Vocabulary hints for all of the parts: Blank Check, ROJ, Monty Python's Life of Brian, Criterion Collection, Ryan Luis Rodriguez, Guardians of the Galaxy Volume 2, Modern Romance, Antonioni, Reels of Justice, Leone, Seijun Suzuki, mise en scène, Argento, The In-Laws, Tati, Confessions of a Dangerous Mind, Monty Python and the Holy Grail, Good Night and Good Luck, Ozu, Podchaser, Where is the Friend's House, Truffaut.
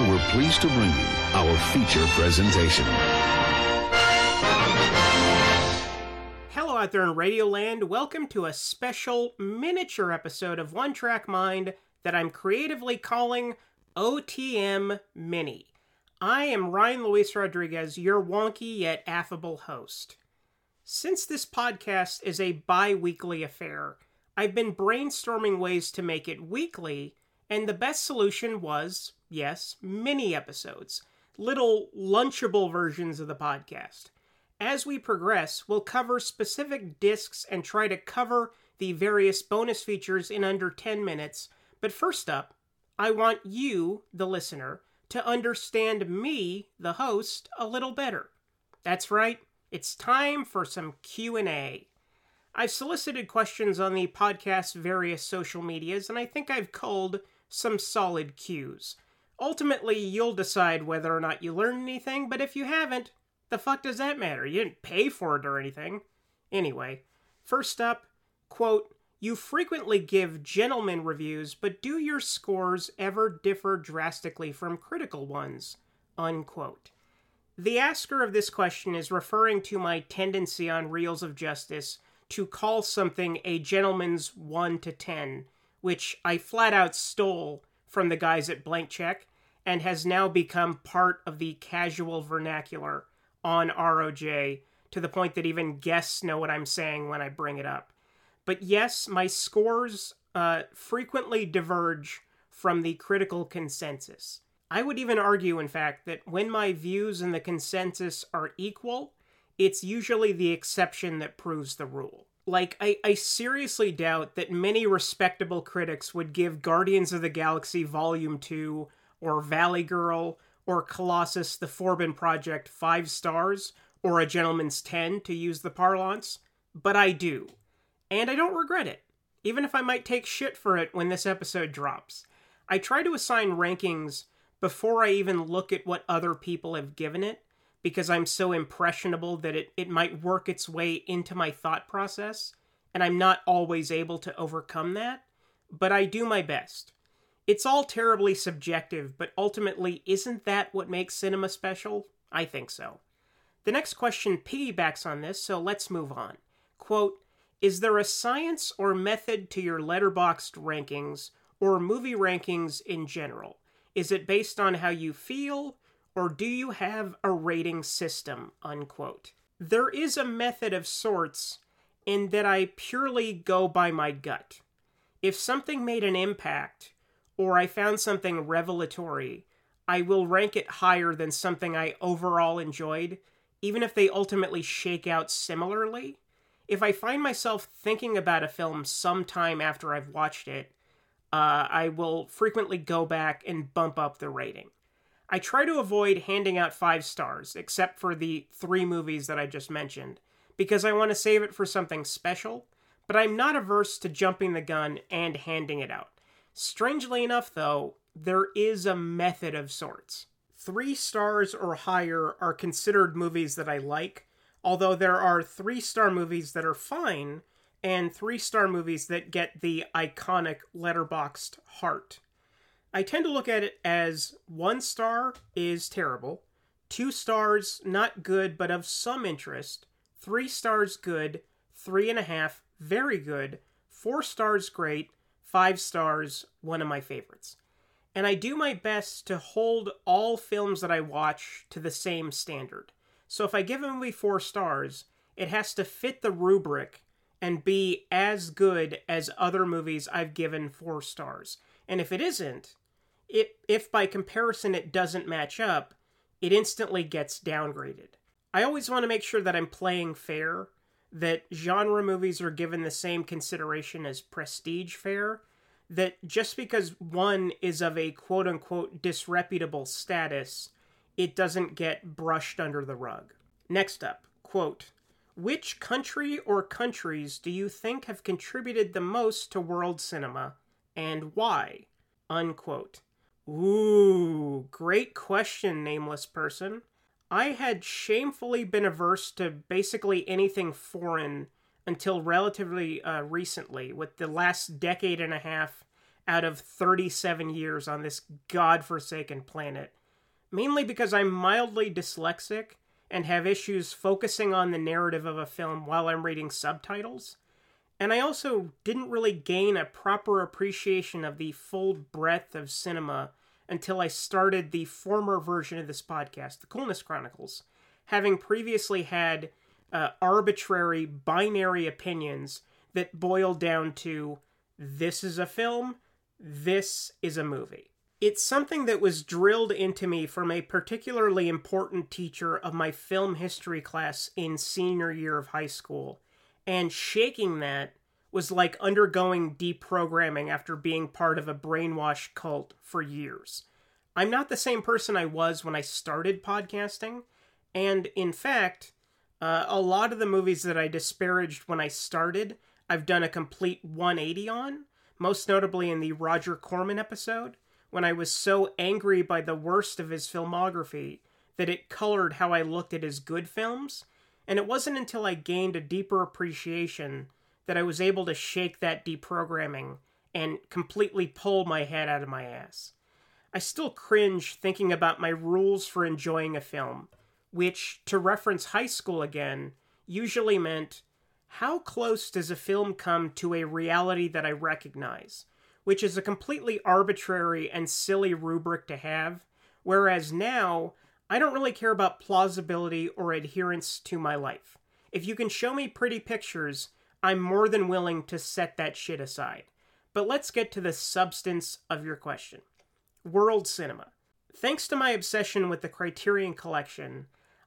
Now we're pleased to bring you our feature presentation. Hello out there in Radio Land. Welcome to a special miniature episode of One Track Mind that I'm creatively calling OTM Mini. I am Ryan Luis Rodriguez, your wonky yet affable host. Since this podcast is a bi-weekly affair, I've been brainstorming ways to make it weekly, and the best solution was, yes, mini episodes, little lunchable versions of the podcast. As we progress, we'll cover specific discs and try to cover the various bonus features in under 10 minutes, but first up, I want you, the listener, to understand me, the host, a little better. That's right, it's time for some Q&A. I've solicited questions on the podcast's various social medias, and I think I've culled some solid cues. Ultimately, you'll decide whether or not you learned anything, but if you haven't, the fuck does that matter? You didn't pay for it or anything. Anyway, first up, quote, "You frequently give gentleman reviews, but do your scores ever differ drastically from critical ones?" Unquote. The asker of this question is referring to my tendency on Reels of Justice to call something a gentleman's 1 to 10, which I flat out stole from the guys at Blank Check and has now become part of the casual vernacular on ROJ to the point that even guests know what I'm saying when I bring it up. But yes, my scores frequently diverge from the critical consensus. I would even argue, in fact, that when my views and the consensus are equal, it's usually the exception that proves the rule. Like, I seriously doubt that many respectable critics would give Guardians of the Galaxy Volume 2, or Valley Girl, or Colossus the Forbin Project 5 stars, or a gentleman's 10, to use the parlance, but I do. And I don't regret it, even if I might take shit for it when this episode drops. I try to assign rankings before I even look at what other people have given it, because I'm so impressionable that it might work its way into my thought process, and I'm not always able to overcome that, but I do my best. It's all terribly subjective, but ultimately, isn't that what makes cinema special? I think so. The next question piggybacks on this, so let's move on. Quote, "Is there a science or method to your Letterboxd rankings or movie rankings in general? Is it based on how you feel, or do you have a rating system?" Unquote. There is a method of sorts in that I purely go by my gut. If something made an impact, or I found something revelatory, I will rank it higher than something I overall enjoyed, even if they ultimately shake out similarly. If I find myself thinking about a film sometime after I've watched it, I will frequently go back and bump up the rating. I try to avoid handing out 5 stars, except for the 3 movies that I just mentioned, because I want to save it for something special, but I'm not averse to jumping the gun and handing it out. Strangely enough, though, there is a method of sorts. 3 stars or higher are considered movies that I like, although there are 3-star movies that are fine, and 3-star movies that get the iconic Letterboxd heart. I tend to look at it as 1 star is terrible, 2 stars not good but of some interest, 3 stars good, 3.5 very good, 4 stars great, 5 stars one of my favorites. And I do my best to hold all films that I watch to the same standard. So if I give a movie 4 stars, it has to fit the rubric and be as good as other movies I've given 4 stars. And if it isn't, if by comparison it doesn't match up, it instantly gets downgraded. I always want to make sure that I'm playing fair, that genre movies are given the same consideration as prestige fare, that just because one is of a quote-unquote disreputable status, it doesn't get brushed under the rug. Next up, quote, "Which country or countries do you think have contributed the most to world cinema, and why?" Unquote. Ooh, great question, nameless person. I had shamefully been averse to basically anything foreign until relatively recently, with the last decade and a half out of 37 years on this godforsaken planet, mainly because I'm mildly dyslexic and have issues focusing on the narrative of a film while I'm reading subtitles. And I also didn't really gain a proper appreciation of the full breadth of cinema until I started the former version of this podcast, The Coolness Chronicles, having previously had arbitrary, binary opinions that boil down to, this is a film, this is a movie. It's something that was drilled into me from a particularly important teacher of my film history class in senior year of high school. And shaking that was like undergoing deprogramming after being part of a brainwash cult for years. I'm not the same person I was when I started podcasting. And in fact, a lot of the movies that I disparaged when I started, I've done a complete 180 on. Most notably in the Roger Corman episode, when I was so angry by the worst of his filmography that it colored how I looked at his good films. And it wasn't until I gained a deeper appreciation that I was able to shake that deprogramming and completely pull my head out of my ass. I still cringe thinking about my rules for enjoying a film, which, to reference high school again, usually meant, how close does a film come to a reality that I recognize? Which is a completely arbitrary and silly rubric to have, whereas now, I don't really care about plausibility or adherence to my life. If you can show me pretty pictures, I'm more than willing to set that shit aside. But let's get to the substance of your question. World cinema. Thanks to my obsession with the Criterion Collection,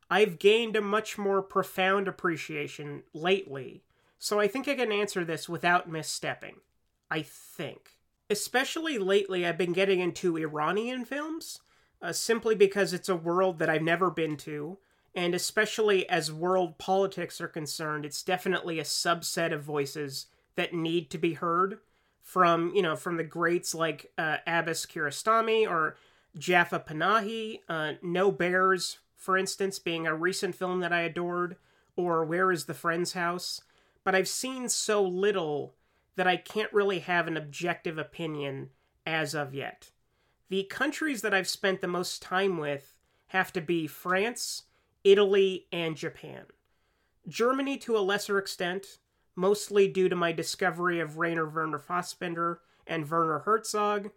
I've gained a much more profound appreciation lately, so I think I can answer this without misstepping. I think. Especially lately, I've been getting into Iranian films, simply because it's a world that I've never been to, and especially as world politics are concerned, it's definitely a subset of voices that need to be heard from the greats like Abbas Kiarostami or Jafar Panahi, No Bears, for instance, being a recent film that I adored, or Where is the Friend's House? But I've seen so little that I can't really have an objective opinion as of yet. The countries that I've spent the most time with have to be France, Italy, and Japan. Germany to a lesser extent, mostly due to my discovery of Rainer Werner Fassbinder and Werner Herzog,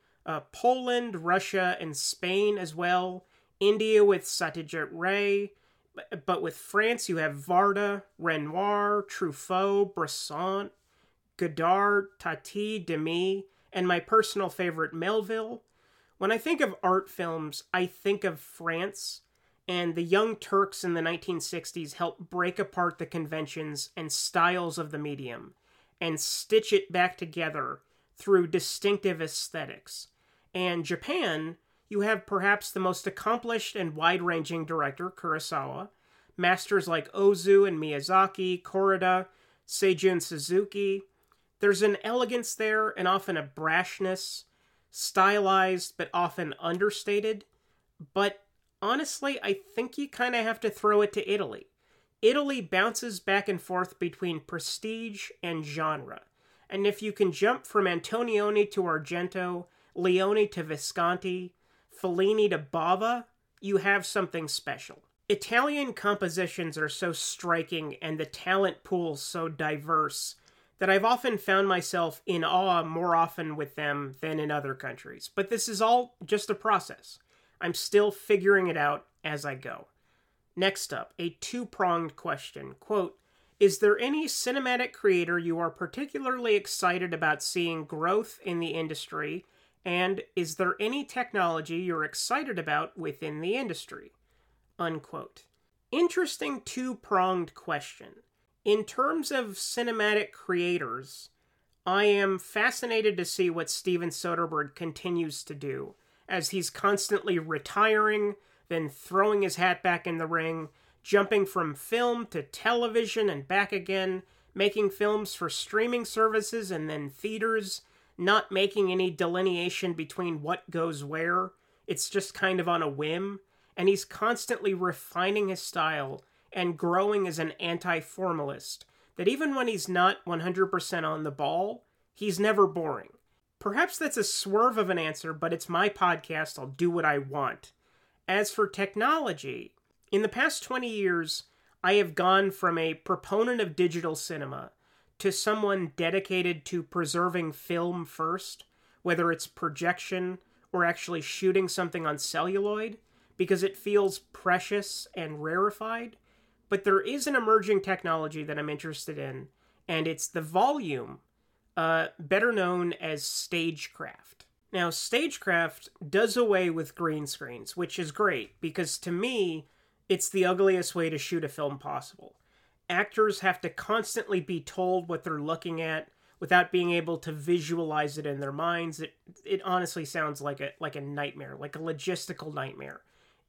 Poland, Russia, and Spain as well, India with Satyajit Ray, but with France you have Varda, Renoir, Truffaut, Bresson, Godard, Tati, Demy, and my personal favorite, Melville. When I think of art films, I think of France, and the Young Turks in the 1960s helped break apart the conventions and styles of the medium, and stitch it back together through distinctive aesthetics. And Japan, you have perhaps the most accomplished and wide-ranging director, Kurosawa, masters like Ozu and Miyazaki, Korida, Seijun Suzuki. There's an elegance there, and often a brashness, stylized but often understated. But honestly, I think you kind of have to throw it to Italy. Italy bounces back and forth between prestige and genre. And if you can jump from Antonioni to Argento, Leone to Visconti, Fellini to Bava, you have something special. Italian compositions are so striking and the talent pool so diverse that I've often found myself in awe more often with them than in other countries. But this is all just a process. I'm still figuring it out as I go. Next up, a two-pronged question. Quote, is there any cinematic creator you are particularly excited about seeing growth in the industry? And is there any technology you're excited about within the industry? Unquote. Interesting two-pronged question. In terms of cinematic creators, I am fascinated to see what Steven Soderbergh continues to do, as he's constantly retiring, then throwing his hat back in the ring, jumping from film to television and back again, making films for streaming services and then theaters, not making any delineation between what goes where. It's just kind of on a whim, and he's constantly refining his style and growing as an anti-formalist, that even when he's not 100% on the ball, he's never boring. Perhaps that's a swerve of an answer, but it's my podcast. I'll do what I want. As for technology, in the past 20 years, I have gone from a proponent of digital cinema to someone dedicated to preserving film first, whether it's projection or actually shooting something on celluloid, because it feels precious and rarefied. But there is an emerging technology that I'm interested in, and it's the volume, better known as StageCraft. Now, StageCraft does away with green screens, which is great, because to me, it's the ugliest way to shoot a film possible. Actors have to constantly be told what they're looking at without being able to visualize it in their minds. It honestly sounds like a nightmare, like a logistical nightmare.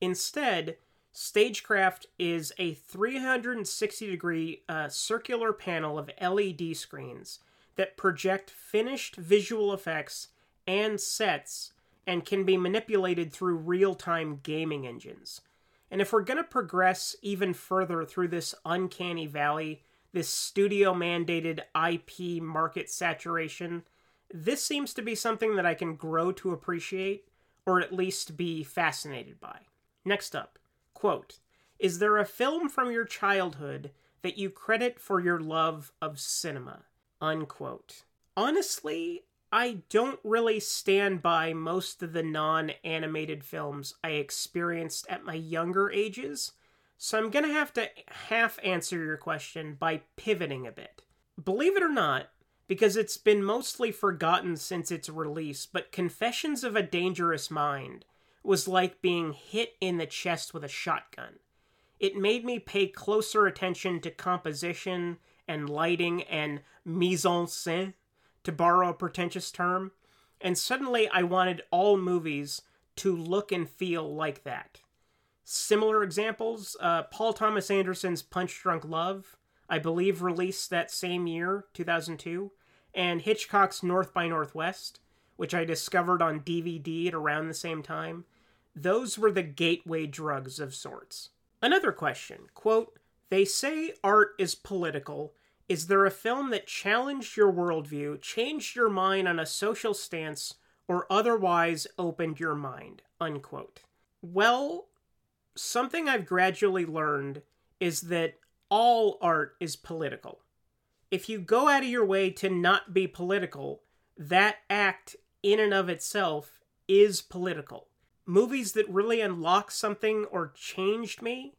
Instead, StageCraft is a 360-degree circular panel of LED screens that project finished visual effects and sets and can be manipulated through real-time gaming engines. And if we're going to progress even further through this uncanny valley, this studio-mandated IP market saturation, this seems to be something that I can grow to appreciate, or at least be fascinated by. Next up. Quote, is there a film from your childhood that you credit for your love of cinema? Unquote. Honestly, I don't really stand by most of the non-animated films I experienced at my younger ages, so I'm going to have to half answer your question by pivoting a bit. Believe it or not, because it's been mostly forgotten since its release, but Confessions of a Dangerous Mind was like being hit in the chest with a shotgun. It made me pay closer attention to composition and lighting and mise en scène, to borrow a pretentious term, and suddenly I wanted all movies to look and feel like that. Similar examples, Paul Thomas Anderson's Punch Drunk Love, I believe released that same year, 2002, and Hitchcock's North by Northwest, which I discovered on DVD at around the same time. Those were the gateway drugs of sorts. Another question, quote, they say art is political. Is there a film that challenged your worldview, changed your mind on a social stance, or otherwise opened your mind? Unquote. Well, something I've gradually learned is that all art is political. If you go out of your way to not be political, that act in and of itself is political. Movies that really unlocked something or changed me.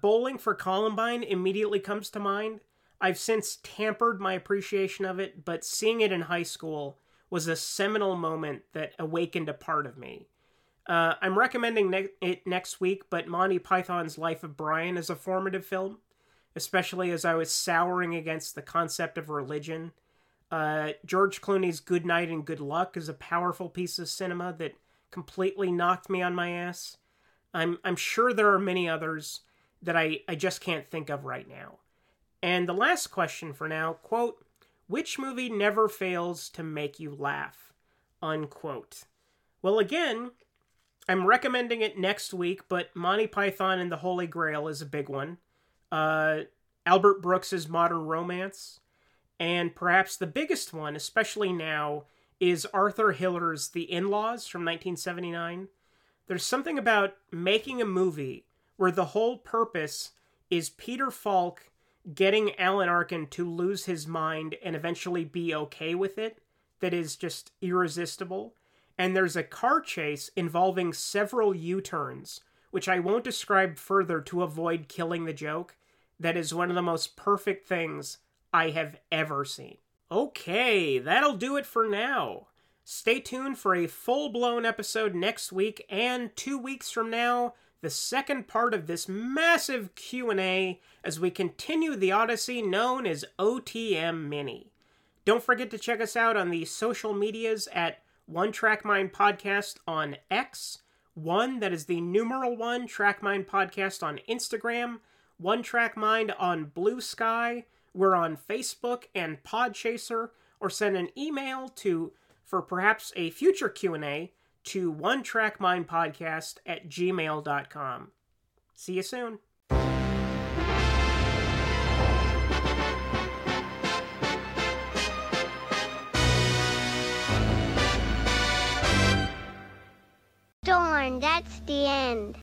Bowling for Columbine immediately comes to mind. I've since tampered my appreciation of it, but seeing it in high school was a seminal moment that awakened a part of me. I'm recommending it next week, but Monty Python's Life of Brian is a formative film, especially as I was souring against the concept of religion. George Clooney's Good Night and Good Luck is a powerful piece of cinema that completely knocked me on my ass. I'm sure there are many others that I just can't think of right now. And the last question for now, quote, which movie never fails to make you laugh? Unquote. Well, again, I'm recommending it next week, but Monty Python and the Holy Grail is a big one. Albert Brooks's Modern Romance. And perhaps the biggest one, especially now, is Arthur Hiller's The In-Laws from 1979. There's something about making a movie where the whole purpose is Peter Falk getting Alan Arkin to lose his mind and eventually be okay with it that is just irresistible. And there's a car chase involving several U-turns, which I won't describe further to avoid killing the joke, that is one of the most perfect things I have ever seen. Okay, that'll do it for now. Stay tuned for a full-blown episode next week, and 2 weeks from now, the second part of this massive Q&A as we continue the odyssey known as OTM Mini. Don't forget to check us out on the social medias at One Track Mind Podcast on X, one, that is the numeral one, Track Mind Podcast on Instagram, One Track Mind on Blue Sky. We're on Facebook and Podchaser, or send an email to, for perhaps a future Q&A, to onetrackmindpodcast@gmail.com. See you soon. Darn, that's the end.